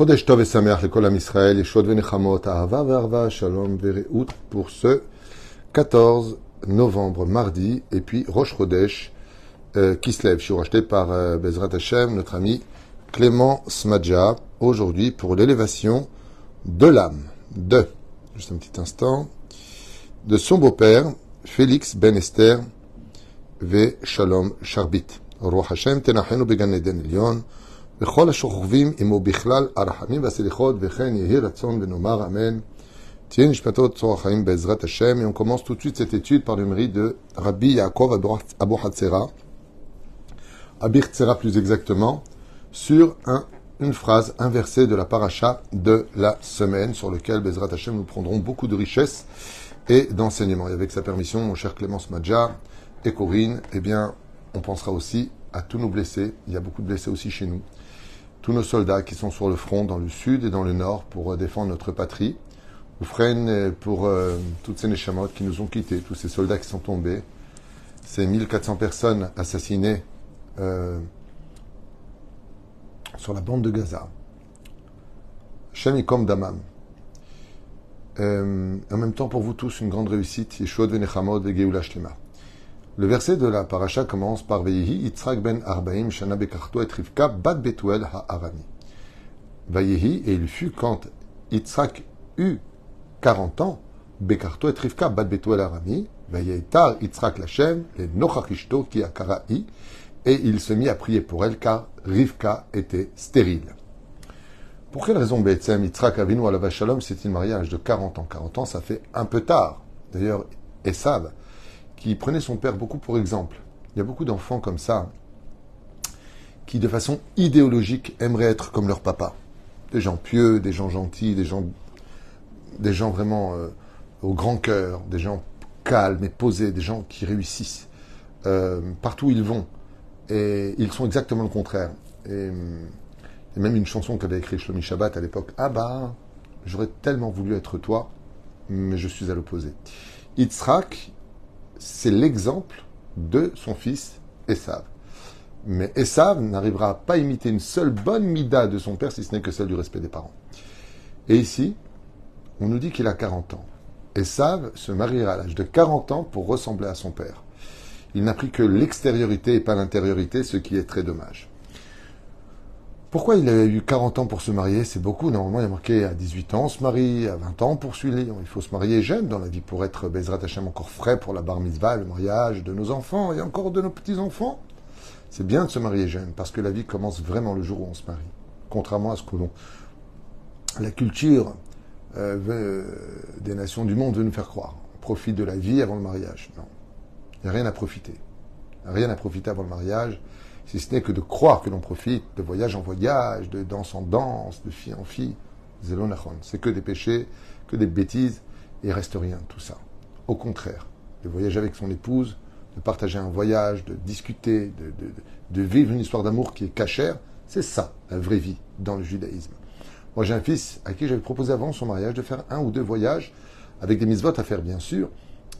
Chodesh Tov et Sameach, l'école à Israël, Yeshod Venechamot, Ahava Verva, Shalom Vereout pour ce 14 novembre, mardi, et puis Rosh Chodesh Kislev, je suis racheté par Bezrat Hashem, notre ami Clément Smadja, aujourd'hui pour l'élévation de l'âme de, juste un petit instant, de son beau-père, Félix Ben Esther ve Shalom Charbit. Roi Hashem, Tenachenu Began Eden Elyon. וכל השוכבים עמו בכלל הרחמים והסליחות, וכן יהי רצון ונאמר אמן. תהיה נשמתו צור החיים בעזרת השם. Et on commence tout de suite cette étude par le mérite de Rabbi Yaakov Abou Hatzera, Abir Tzera plus exactement, sur une phrase, un verset de la paracha de la semaine, sur lequel Bezrat Hashem nous prendrons beaucoup de richesses et d'enseignements. Et avec sa permission, mon cher Clémence Madja et Corinne, eh bien, on pensera aussi à tous nos blessés. Il y a beaucoup de blessés aussi chez nous. Tous nos soldats qui sont sur le front, dans le sud et dans le nord, pour défendre notre patrie. Ou freine pour toutes ces Neshamot qui nous ont quittés, tous ces soldats qui sont tombés. Ces 1400 personnes assassinées sur la bande de Gaza. Shem Yikom Damam. En même temps, pour vous tous, une grande réussite. Yeshua Venechamot et Geoula Shlema. Le verset de la paracha commence par Vayehi Yitzhak ben Arbaim Shana Bekarto et Rivka bat Betuel ha'Arami. Vayehi, et il fut quand Yitzhak eut 40 ans, Bekarto et Rivka bat Betuel ha'Arami, Vayetar Yitzhak Lachem, les Nochachishto qui akara'i, et il se mit à prier pour elle car Rivka était stérile. Pour quelle raison Betsem Yitzhak Avinu Alav Shalom s'est-il marié à l'âge de 40 ans? 40 ans, ça fait un peu tard. D'ailleurs, Esav, qui prenait son père beaucoup pour exemple. Il y a beaucoup d'enfants comme ça qui, de façon idéologique, aimeraient être comme leur papa. Des gens pieux, des gens gentils, des gens vraiment au grand cœur, des gens calmes et posés, des gens qui réussissent partout où ils vont. Et ils sont exactement le contraire. Et il y a même une chanson qu'avait écrite Shlomi Shabbat à l'époque. « Ah bah, j'aurais tellement voulu être toi, mais je suis à l'opposé. » Yitzhak, c'est l'exemple de son fils Esav. Mais Esav n'arrivera pas à imiter une seule bonne mida de son père, si ce n'est que celle du respect des parents. Et ici, on nous dit qu'il a 40 ans. Esav se mariera à l'âge de 40 ans pour ressembler à son père. Il n'a pris que l'extériorité et pas l'intériorité, ce qui est très dommage. Pourquoi il a eu 40 ans pour se marier? C'est beaucoup. Normalement, il a marqué à 18 ans, on se marie, à 20 ans, on poursuit. Il faut se marier jeune dans la vie pour être Bezrat Hashem encore frais pour la bar mitzvah, le mariage de nos enfants et encore de nos petits-enfants. C'est bien de se marier jeune parce que la vie commence vraiment le jour où on se marie. Contrairement à ce que la culture des nations du monde veut nous faire croire. On profite de la vie avant le mariage. Non, il n'y a rien à profiter. Rien à profiter avant le mariage. Si ce n'est que de croire que l'on profite de voyage en voyage, de danse en danse, de fille en fille. Zelonachon. C'est que des péchés, que des bêtises, et il reste rien, tout ça. Au contraire, de voyager avec son épouse, de partager un voyage, de discuter, de vivre une histoire d'amour qui est cachère, c'est ça, la vraie vie, dans le judaïsme. Moi, j'ai un fils à qui j'avais proposé avant son mariage de faire 1 ou 2 voyages, avec des mitzvot à faire, bien sûr,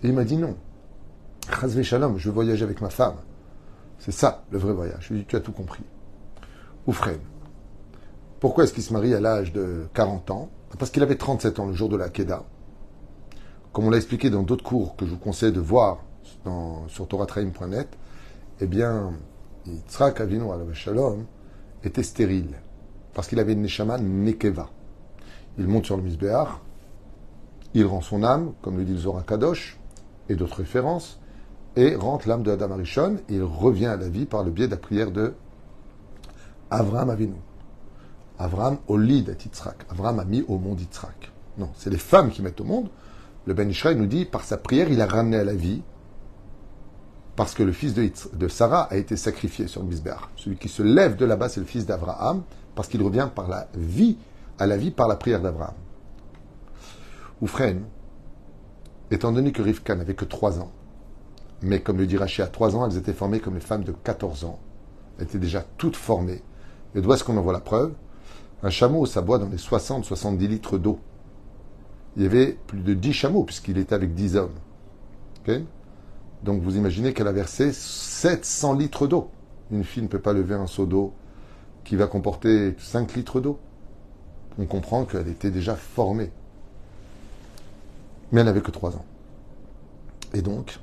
et il m'a dit non. Chas v'shalom, je veux voyager avec ma femme. C'est ça, le vrai voyage. Je lui ai dit, tu as tout compris. Oufren. Pourquoi est-ce qu'il se marie à l'âge de 40 ans? Parce qu'il avait 37 ans le jour de la Kedah. Comme on l'a expliqué dans d'autres cours que je vous conseille de voir sur toratraim.net, eh bien, Yitzhak Avinu Alav Shalom était stérile. Parce qu'il avait une neshama nekeva. Il monte sur le Misbéar, il rend son âme, comme le dit le Zohar Kadosh, et d'autres références, et rentre l'âme de Adam Arishon, et il revient à la vie par le biais de la prière de Avraham Avinu. Avraham olid at Yitzhak. Avraham a mis au monde Yitzhak. Non, c'est les femmes qui mettent au monde. Le Ben Yishai nous dit, par sa prière, il a ramené à la vie, parce que le fils de Sarah a été sacrifié sur le Misbéar. Celui qui se lève de là-bas, c'est le fils d'Avraham, parce qu'il revient par la vie, à la vie par la prière d'Avraham. Oufren, étant donné que Rivka n'avait que 3 ans, mais comme le dit Rashi, à 3 ans, elles étaient formées comme les femmes de 14 ans. Elles étaient déjà toutes formées. Et d'où est-ce qu'on en voit la preuve? Un chameau, ça boit dans les 60-70 litres d'eau. Il y avait plus de 10 chameaux, puisqu'il était avec 10 hommes. Okay? Donc vous imaginez qu'elle a versé 700 litres d'eau. Une fille ne peut pas lever un seau d'eau qui va comporter 5 litres d'eau. on comprend qu'elle était déjà formée. Mais elle n'avait que 3 ans. Et donc,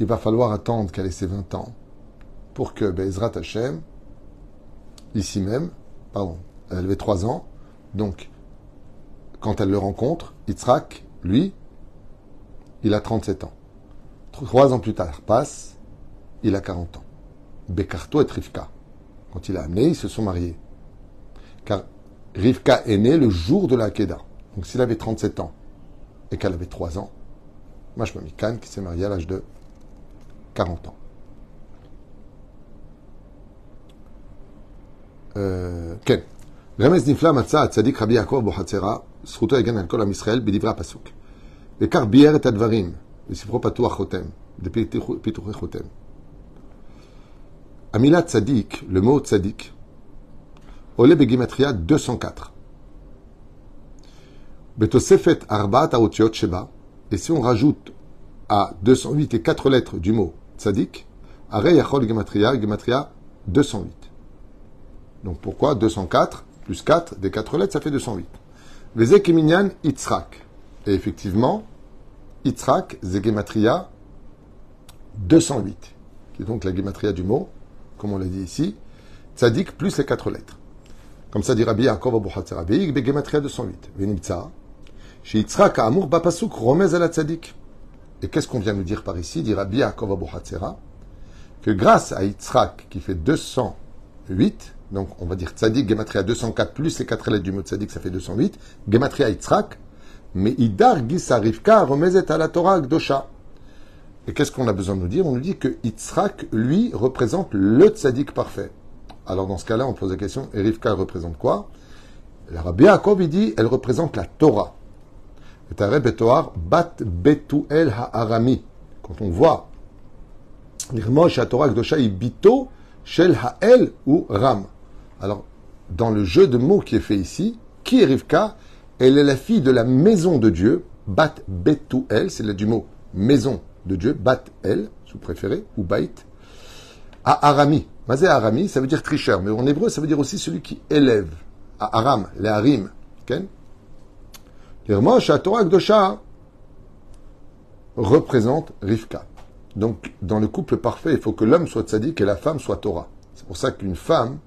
il va falloir attendre qu'elle ait ses 20 ans pour que Bezrat Hashem, ici même, pardon, elle avait 3 ans, donc quand elle le rencontre, Yitzhak, lui, il a 37 ans. 3 ans plus tard passe, il a 40 ans. Bekarto et Rivka, quand il l'a amené, ils se sont mariés. Car Rivka est née le jour de la Hakeda. Donc s'il avait 37 ans et qu'elle avait 3 ans, Mashma Mikan qui s'est mariée à l'âge de 40 ans. Ken. Remez Nifla Matza Atzadik Rabbi Yaakov Bohatzera, Sruto Egan Alkol Am Israël, Bidivra Pasuk. Le Karbier et Advarim, le Sifro Patoua Chotem, de Pitouche Chotem. Amila Tzadik, le mot Tzadik, Ole Begimatria 204. Betosefet Arbat Aotiot Sheba, et si on rajoute à 208 et 4 lettres du mot Tzadik, Arei Yachol Gematria, Gematria 208. Donc pourquoi 204 plus 4 des 4 lettres, ça fait 208. Vezek Minyan Yitzhak. Et effectivement, Yitzhak, Zegematria 208. Qui est donc la Gematria du mot, comme on l'a dit ici, Tzadik plus les 4 lettres. Comme ça dit Rabbi Yaakov Abou Hatzerabéik, Begematria 208. Venimtsa, chez Yitzhak, Amour, Bapasuk, Romez à la Tzadik. Et qu'est-ce qu'on vient nous dire par ici, dit Rabbi Yaakov Abou Hatzera, que grâce à Yitzhak qui fait 208, donc on va dire Tzadik, Gematria 204, plus les 4 lettres du mot Tzadik, ça fait 208, Gematria Yitzhak, mais Idar Gisa Rivka Remezet à la Torah Gdosha. Et qu'est-ce qu'on a besoin de nous dire? On nous dit que Yitzhak, lui, représente le Tzadik parfait. Alors dans ce cas-là, on pose la question, et Rivka représente quoi? Rabbi Yaakov, il dit, elle représente la Torah. Bat Betuel Ha'arami. Quand on voit Irmosh à Torah Gdosha Ibito Shel Ha'el ou Ram. Alors, dans le jeu de mots qui est fait ici, qui est Rivka? Elle est la fille de la maison de Dieu, Bat Betuel, c'est là du mot maison de Dieu, Bat El, si vous préférez, ou Bait, à Arami. Mazé Arami, ça veut dire tricheur, mais en hébreu, ça veut dire aussi celui qui élève, à Aram, les Harim. L'Irmosh, à Torah Gdosha, représente Rivka. Donc, dans le couple parfait, il faut que l'homme soit tzadik et la femme soit Torah. C'est pour ça qu'une femme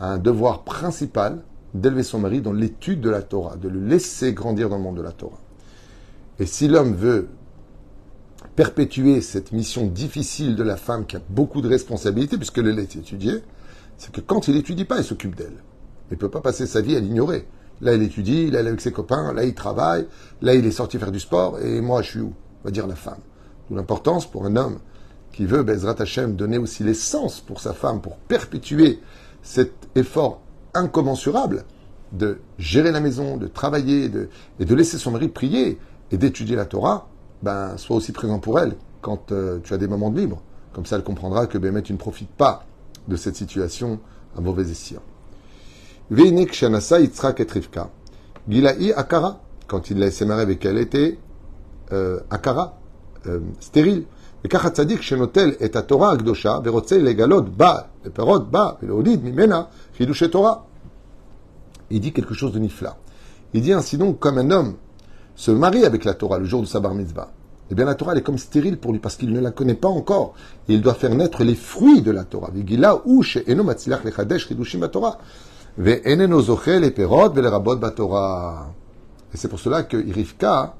a un devoir principal d'élever son mari dans l'étude de la Torah, de le laisser grandir dans le monde de la Torah. Et si l'homme veut perpétuer cette mission difficile de la femme qui a beaucoup de responsabilités, puisqu'elle est étudiée, c'est que quand il n'étudie pas, il s'occupe d'elle. Il ne peut pas passer sa vie à l'ignorer. Là, il étudie, là, il est avec ses copains, là, il travaille, là, il est sorti faire du sport, et moi, je suis où? On va dire la femme. D'où l'importance pour un homme qui veut, Bezrat Hashem, donner aussi l'essence pour sa femme, pour perpétuer cet effort incommensurable de gérer la maison, de travailler et de laisser son mari prier et d'étudier la Torah, ben, sois aussi présent pour elle quand tu as des moments de libre. Comme ça, elle comprendra que Bémet, tu ne profites pas de cette situation à mauvais escient. Veinik Shanasa Yitzhak et Rivka. Gilaï Akara, quand il l'a sémaré avec elle, était Akara, stérile. Et Kachatzadik Shenotel et ta Torah Akdosha, Verotze Legalot Ba, le Perot Ba, le Olid Mimena, Chidouche Torah. Il dit quelque chose de nifla. Il dit ainsi donc, comme un homme se marie avec la Torah le jour de sa bar mitzvah, eh bien la Torah elle est comme stérile pour lui parce qu'il ne la connaît pas encore. Et il doit faire naître les fruits de la Torah. Vigila ouche eno matzilach lechadesh chidushim ba Torah. Ve eneno zoche le Perot ve le Rabot ba Torah. Et c'est pour cela que Rivka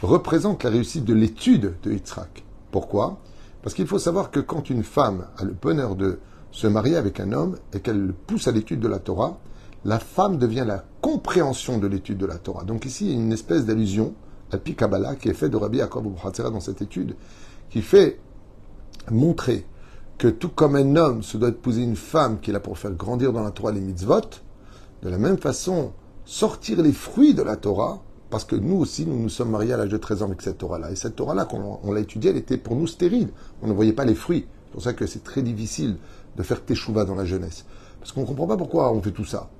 représente la réussite de l'étude de Yitzhak. Pourquoi? Parce qu'il faut savoir que quand une femme a le bonheur de se marier avec un homme et qu'elle le pousse à l'étude de la Torah, la femme devient la compréhension de l'étude de la Torah. Donc ici, il y a une espèce d'allusion à Pi Kabbalah qui est faite de Rabbi Yaakov Abou Hatzera dans cette étude, qui fait montrer que tout comme un homme se doit épouser une femme qui est là pour faire grandir dans la Torah les mitzvot, de la même façon, sortir les fruits de la Torah, parce que nous aussi, nous nous sommes mariés à l'âge de 13 ans avec cette Torah-là. Et cette Torah-là, quand on l'a étudiée, elle était pour nous stérile. On ne voyait pas les fruits. C'est pour ça que c'est très difficile de faire teshuva dans la jeunesse. Parce qu'on ne comprend pas pourquoi on fait tout ça.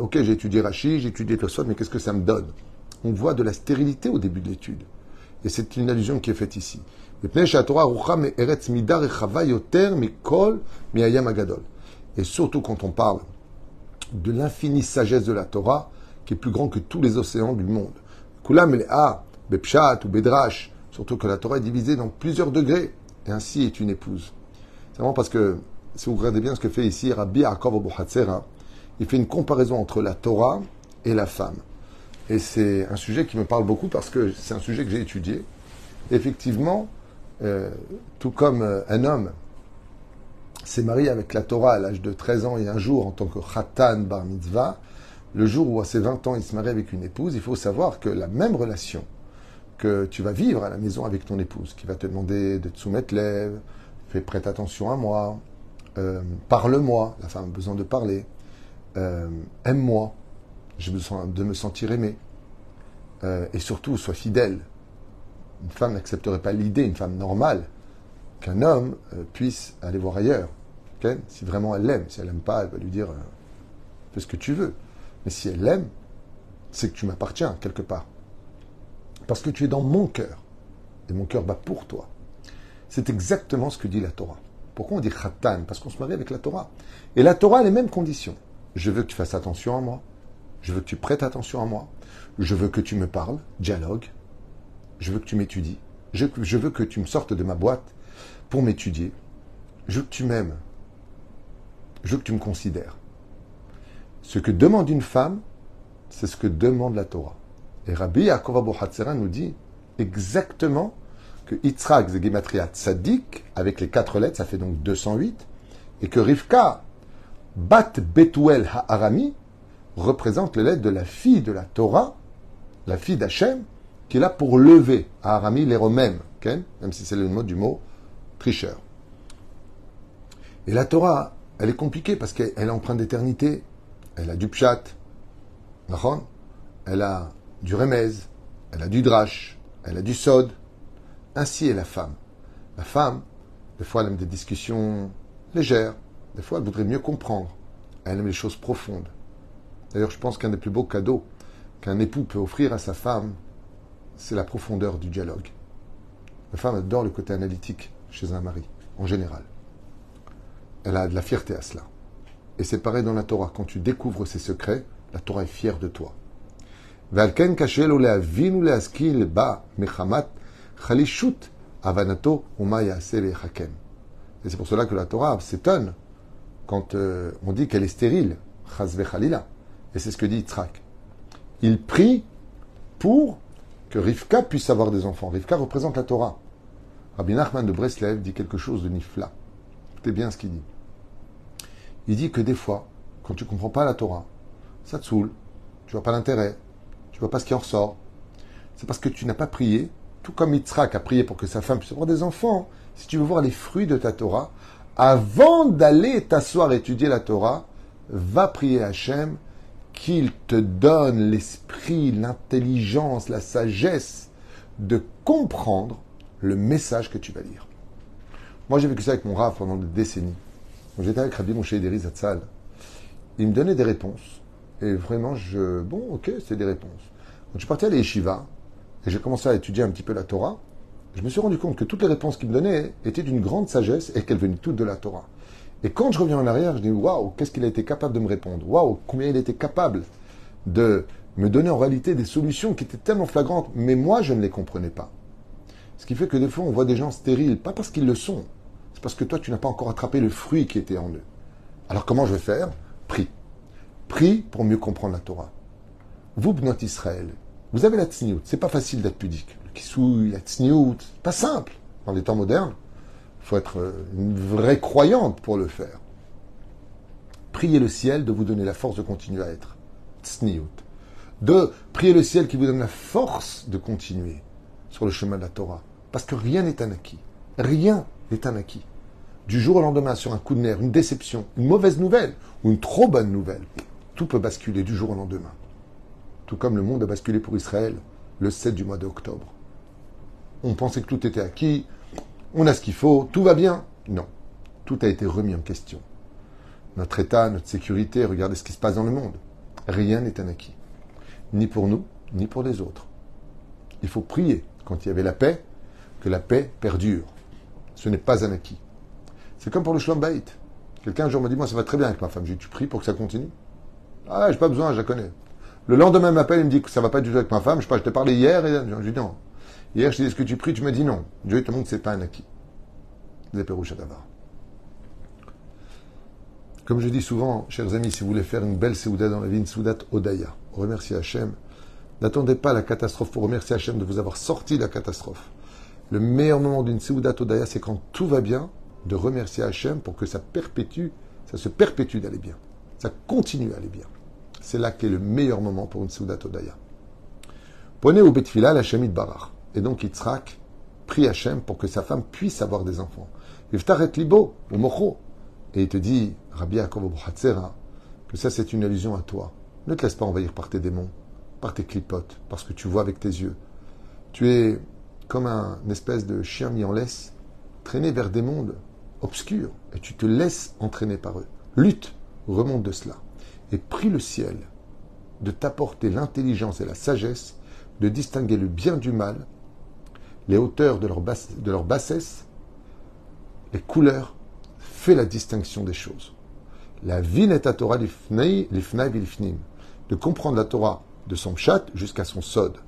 Ok, j'ai étudié Rashi, j'ai étudié Tosfot, mais qu'est-ce que ça me donne? On voit de la stérilité au début de l'étude. Et c'est une allusion qui est faite ici. Et surtout quand on parle de l'infinie sagesse de la Torah, qui est plus grand que tous les océans du monde. Kulam el-ha, bepshat ou bedrash, surtout que la Torah est divisée dans plusieurs degrés, et ainsi est une épouse. C'est vraiment parce que, si vous regardez bien ce que fait ici Rabbi Yaakov Abou Hatzera, il fait une comparaison entre la Torah et la femme. Et c'est un sujet qui me parle beaucoup parce que c'est un sujet que j'ai étudié. Effectivement, tout comme un homme s'est marié avec la Torah à l'âge de 13 ans et un jour en tant que Khatan Bar Mitzvah, le jour où à ses 20 ans il se marie avec une épouse, il faut savoir que la même relation que tu vas vivre à la maison avec ton épouse, qui va te demander de te soumettre lève, fais prête attention à moi, parle-moi, la femme a besoin de parler, aime-moi, j'ai besoin de me sentir aimé, et surtout sois fidèle. Une femme n'accepterait pas l'idée, une femme normale, qu'un homme puisse aller voir ailleurs. Okay? Si vraiment elle l'aime, si elle l'aime pas, elle va lui dire fais ce que tu veux. Mais si elle l'aime, c'est que tu m'appartiens quelque part. Parce que tu es dans mon cœur. Et mon cœur bat pour toi. C'est exactement ce que dit la Torah. Pourquoi on dit Khatan? Parce qu'on se marie avec la Torah. Et la Torah a les mêmes conditions. Je veux que tu fasses attention à moi. Je veux que tu prêtes attention à moi. Je veux que tu me parles, dialogue. Je veux que tu m'étudies. Je veux que tu me sortes de ma boîte pour m'étudier. Je veux que tu m'aimes. Je veux que tu me considères. Ce que demande une femme, c'est ce que demande la Torah. Et Rabbi Yaakov Abou Hatzera nous dit exactement que Yitzhak Zegematria Tzadik, avec les 4 lettres, ça fait donc 208, et que Rivka, Bat Betuel Ha'arami, représente les lettres de la fille de la Torah, la fille d'Hachem, qui est là pour lever à Arami les Romains, okay? Même si c'est le mot du mot tricheur. Et la Torah, elle est compliquée parce qu'elle est empreinte d'éternité. Elle a du pshat, elle a du remez, elle a du drash, elle a du sod. Ainsi est la femme. La femme, des fois, elle aime des discussions légères. Des fois, elle voudrait mieux comprendre. Elle aime les choses profondes. D'ailleurs, je pense qu'un des plus beaux cadeaux qu'un époux peut offrir à sa femme, c'est la profondeur du dialogue. La femme adore le côté analytique chez un mari, en général. Elle a de la fierté à cela. Et c'est pareil dans la Torah. Quand tu découvres ses secrets, la Torah est fière de toi. Et c'est pour cela que la Torah s'étonne quand on dit qu'elle est stérile. Et c'est ce que dit Yitzhak. Il prie pour que Rivka puisse avoir des enfants. Rivka représente la Torah. Rabbi Nachman de Breslev dit quelque chose de nifla. Écoutez bien ce qu'il dit. Il dit que des fois, quand tu ne comprends pas la Torah, ça te saoule, tu ne vois pas l'intérêt, tu ne vois pas ce qui en ressort. C'est parce que tu n'as pas prié, tout comme Yitzhak a prié pour que sa femme puisse avoir des enfants. Si tu veux voir les fruits de ta Torah, avant d'aller t'asseoir et étudier la Torah, va prier Hachem qu'il te donne l'esprit, l'intelligence, la sagesse de comprendre le message que tu vas lire. Moi, j'ai vécu ça avec mon Rav pendant des décennies. Quand j'étais avec Rabbi Moshe Ederi Zatzal, il me donnait des réponses. Et vraiment, c'était des réponses. Quand je suis parti à les yeshivas, et j'ai commencé à étudier un petit peu la Torah, je me suis rendu compte que toutes les réponses qu'il me donnait étaient d'une grande sagesse et qu'elles venaient toutes de la Torah. Et quand je reviens en arrière, je dis, waouh, qu'est-ce qu'il a été capable de me répondre? Waouh, combien il était capable de me donner en réalité des solutions qui étaient tellement flagrantes, mais moi, je ne les comprenais pas. Ce qui fait que des fois, on voit des gens stériles, pas parce qu'ils le sont, c'est parce que toi, tu n'as pas encore attrapé le fruit qui était en eux. Alors, comment je vais faire? Prie. Prie pour mieux comprendre la Torah. Vous, Bnot Israël, vous avez la tsniout. C'est pas facile d'être pudique. Le kissouille, la tsniout, pas simple dans les temps modernes. Il faut être une vraie croyante pour le faire. Priez le ciel de vous donner la force de continuer à être. Tsniout. Priez le ciel qui vous donne la force de continuer sur le chemin de la Torah. Parce que rien n'est un acquis. Rien n'est un acquis. Du jour au lendemain, sur un coup de nerf, une déception, une mauvaise nouvelle ou une trop bonne nouvelle, tout peut basculer du jour au lendemain. Tout comme le monde a basculé pour Israël le 7 du mois d'octobre. On pensait que tout était acquis. On a ce qu'il faut, tout va bien. Non, tout a été remis en question. Notre état, notre sécurité, regardez ce qui se passe dans le monde. Rien n'est un acquis. Ni pour nous, ni pour les autres. Il faut prier, quand il y avait la paix, que la paix perdure. Ce n'est pas un acquis. C'est comme pour le Shalom Bayit. Quelqu'un un jour m'a dit, moi ça va très bien avec ma femme. Je lui ai dit, tu pries pour que ça continue? Ah, j'ai pas besoin, je la connais. Le lendemain, il m'appelle, il me dit que ça va pas du tout avec ma femme. Je sais pas, je t'ai parlé hier, et je lui dis non. Hier, je te dis, est-ce que tu pries? Tu me dis non. Dieu te montre que c'est pas un acquis. Comme je dis souvent, chers amis, si vous voulez faire une belle Séouda dans la vie, une Séoudat Odaya, remerciez Hachem. N'attendez pas la catastrophe pour remercier Hachem de vous avoir sorti de la catastrophe. Le meilleur moment d'une Séouda Odaya, c'est quand tout va bien, de remercier Hachem pour que ça perpétue, ça se perpétue d'aller bien. Ça continue à aller bien. C'est là qu'est le meilleur moment pour une Séouda Odaya. Prenez au Betfila l'Hachem Itbarach. Et donc Yitzhak prie Hachem pour que sa femme puisse avoir des enfants. Yiftaret libo ou mocho. Et il te dit, Rabbi Yaakov Obohatzera, que ça c'est une allusion à toi. Ne te laisse pas envahir par tes démons, par tes clipotes, parce que tu vois avec tes yeux. Tu es comme une espèce de chien mis en laisse, traîné vers des mondes obscurs, et tu te laisses entraîner par eux. Lutte, remonte de cela. Et prie le ciel de t'apporter l'intelligence et la sagesse de distinguer le bien du mal, les hauteurs de leur bassesse, les couleurs, fais la distinction des choses. La vine est à Torah l'ifnei, l'ifnaï l'ifnim. De comprendre la Torah de son pshat jusqu'à son sod.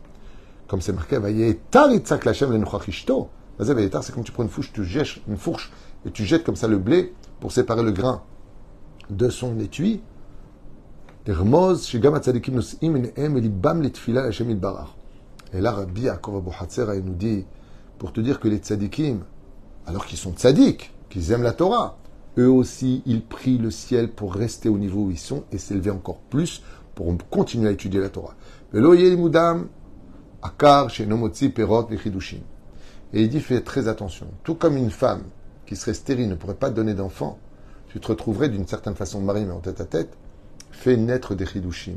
Comme c'est marqué, Vayetar Yitzhak l'Hachem l'Enochachishto. Vayetar, c'est quand tu prends une fourche et tu jettes comme ça le blé pour séparer le grain de son étui. Et là, Rabbi Yaakov Obohatzera nous dit, pour te dire que les tzadikim, alors qu'ils sont tzadiks, qu'ils aiment la Torah, eux aussi, ils prient le ciel pour rester au niveau où ils sont et s'élever encore plus pour continuer à étudier la Torah. Et il dit, fais très attention. Tout comme une femme qui serait stérile ne pourrait pas te donner d'enfant, tu te retrouverais d'une certaine façon mariée mais en tête à tête, fais naître des chidushim.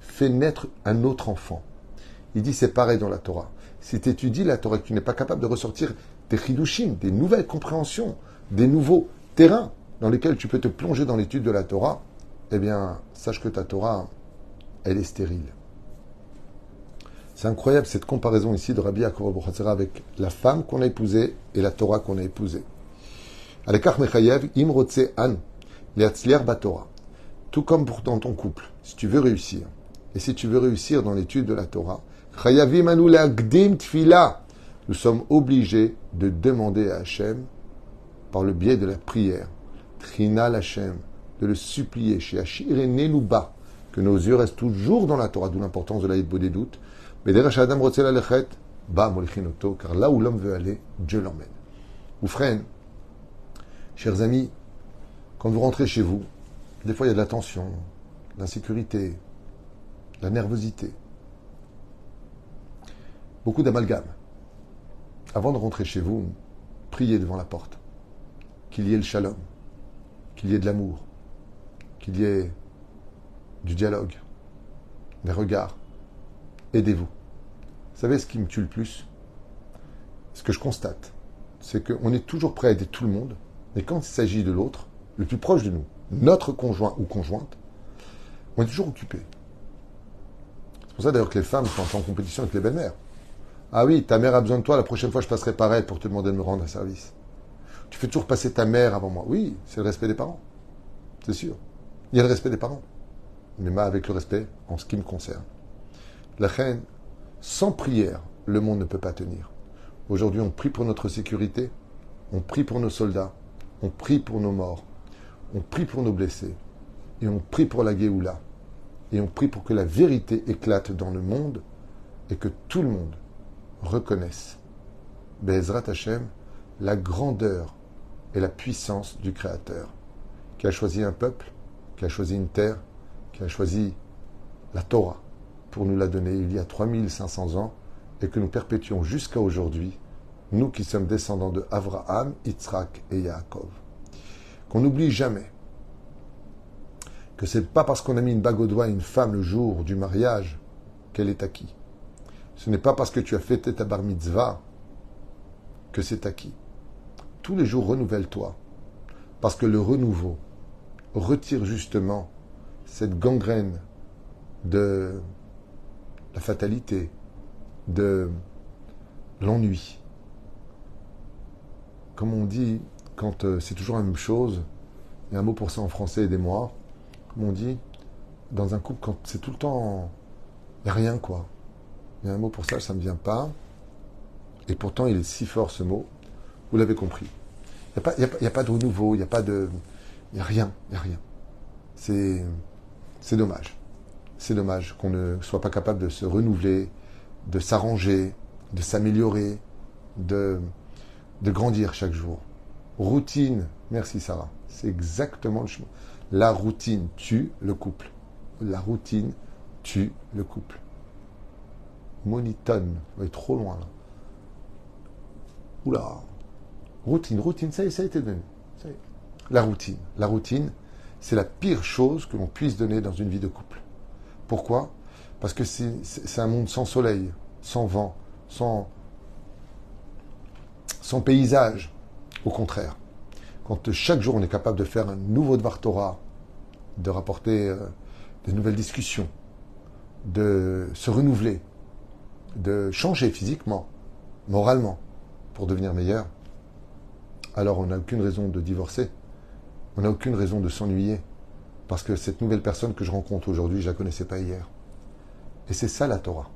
Fais naître un autre enfant. Il dit, c'est pareil dans la Torah. Si tu étudies la Torah et que tu n'es pas capable de ressortir des chidushim, des nouvelles compréhensions, des nouveaux terrains dans lesquels tu peux te plonger dans l'étude de la Torah, eh bien, sache que ta Torah, elle est stérile. C'est incroyable cette comparaison ici de Rabbi Yaakov Obohatzera avec la femme qu'on a épousée et la Torah qu'on a épousée. Alekach mechayev imrotse an leatzliach baTorah. Tout comme pour dans ton couple, si tu veux réussir, et si tu veux réussir dans l'étude de la Torah, chayavim anu leakdim tfila. Nous sommes obligés de demander à Hachem, par le biais de la prière, Trinal Hachem, de le supplier chez Hachir et Nelouba, que nos yeux restent toujours dans la Torah, d'où l'importance de la Yidbo des doutes. Mais derrière Adam Rotsel Alechet, Ba Molichinoto, car là où l'homme veut aller, Dieu l'emmène. Oufren, chers amis, quand vous rentrez chez vous, des fois il y a de la tension, de l'insécurité, de la nervosité, beaucoup d'amalgames. Avant de rentrer chez vous, priez devant la porte, qu'il y ait le shalom, qu'il y ait de l'amour, qu'il y ait du dialogue, des regards. Aidez-vous. Vous savez ce qui me tue le plus? Ce que je constate, c'est qu'on est toujours prêt à aider tout le monde, mais quand il s'agit de l'autre, le plus proche de nous, notre conjoint ou conjointe, on est toujours occupé. C'est pour ça d'ailleurs que les femmes sont en compétition avec les belles-mères. Ah oui, ta mère a besoin de toi, la prochaine fois je passerai par elle pour te demander de me rendre un service. Tu fais toujours passer ta mère avant moi. Oui, c'est le respect des parents. C'est sûr. Il y a le respect des parents. Mais ma avec le respect en ce qui me concerne. La reine, sans prière, le monde ne peut pas tenir. Aujourd'hui, on prie pour notre sécurité, on prie pour nos soldats, on prie pour nos morts, on prie pour nos blessés, et on prie pour la Géoula, et on prie pour que la vérité éclate dans le monde et que tout le monde reconnaissent, Be'ezrat Hashem, la grandeur et la puissance du Créateur, qui a choisi un peuple, qui a choisi une terre, qui a choisi la Torah pour nous la donner il y a 3500 ans et que nous perpétuons jusqu'à aujourd'hui, nous qui sommes descendants de Avraham, Yitzhak et Yaakov. Qu'on n'oublie jamais que ce n'est pas parce qu'on a mis une bague au doigt à une femme le jour du mariage qu'elle est acquise. Ce n'est pas parce que tu as fêté ta bar mitzvah que c'est acquis. Tous les jours, renouvelle-toi. Parce que le renouveau retire justement cette gangrène de la fatalité, de l'ennui. Comme on dit, quand c'est toujours la même chose, il y a un mot pour ça en français, aidez-moi. Comme on dit, dans un couple, quand c'est tout le temps... Il n'y a rien, quoi. Il y a un mot pour ça, ça ne me vient pas. Et pourtant, il est si fort, ce mot. Vous l'avez compris. Il n'y a pas de renouveau, il n'y a pas de... Il n'y a rien, il n'y a rien. C'est dommage. C'est dommage qu'on ne soit pas capable de se renouveler, de s'arranger, de s'améliorer, de grandir chaque jour. Routine. Merci, Sarah. C'est exactement le chemin. La routine tue le couple. La routine tue le couple. Monotone. On est trop loin, là. Oula. Routine. Ça a été donné. Ça a été. La routine, c'est la pire chose que l'on puisse donner dans une vie de couple. Pourquoi ? Parce que c'est un monde sans soleil, sans vent, sans paysage. Au contraire, quand chaque jour on est capable de faire un nouveau Dvar Torah, de rapporter de nouvelles discussions, de se renouveler, de changer physiquement, moralement, pour devenir meilleur, alors on n'a aucune raison de divorcer. On n'a aucune raison de s'ennuyer, parce que cette nouvelle personne que je rencontre aujourd'hui, je ne la connaissais pas hier. Et c'est ça la Torah.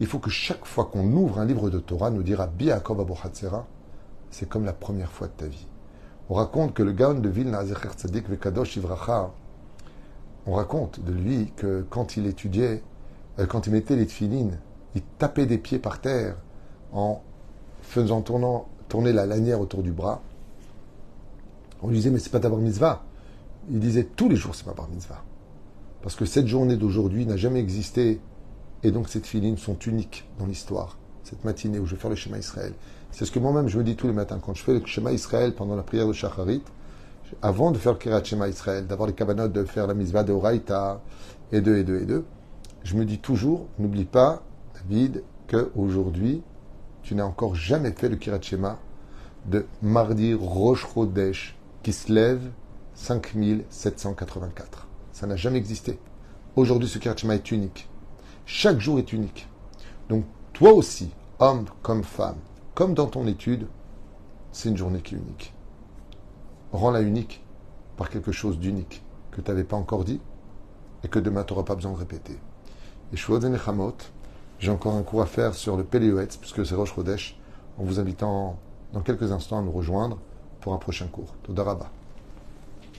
Il faut que chaque fois qu'on ouvre un livre de Torah, nous dira Rabbi Yaakov Abou Hatzera, c'est comme la première fois de ta vie. On raconte que le Gaon de Vilna, Zecher Tzadik Vekadosh Ivracha, on raconte de lui que quand il étudiait, quand il mettait les tefilines, il tapait des pieds par terre en faisant tourner la lanière autour du bras. On lui disait, mais c'est pas ta bar mitzvah. Il disait, tous les jours, c'est ma bar mitzvah. Parce que cette journée d'aujourd'hui n'a jamais existé. Et donc, ces tefilines sont uniques dans l'histoire. Cette matinée où je vais faire le Shema Israël. C'est ce que moi-même, je me dis tous les matins. Quand je fais le Shema Israël pendant la prière de Shacharit, avant de faire le Kirat Shema Israël, d'avoir les kabanot, de faire la mitzvah de Horaïta, et deux, je me dis toujours, n'oublie pas, David, qu'aujourd'hui, tu n'as encore jamais fait le Kirat Shema de mardi Rosh Chodesh, qui se lève 5784. Ça n'a jamais existé. Aujourd'hui, ce Kirat Shema est unique. Chaque jour est unique. Donc, toi aussi, homme comme femme, comme dans ton étude, c'est une journée qui est unique. Rends-la unique par quelque chose d'unique que tu n'avais pas encore dit et que demain, tu n'auras pas besoin de répéter. Et Shuod et Nechamot, j'ai encore un cours à faire sur le Péléoetz, puisque c'est Rosh Chodesh, en vous invitant dans quelques instants à nous rejoindre pour un prochain cours. Toda Rabba.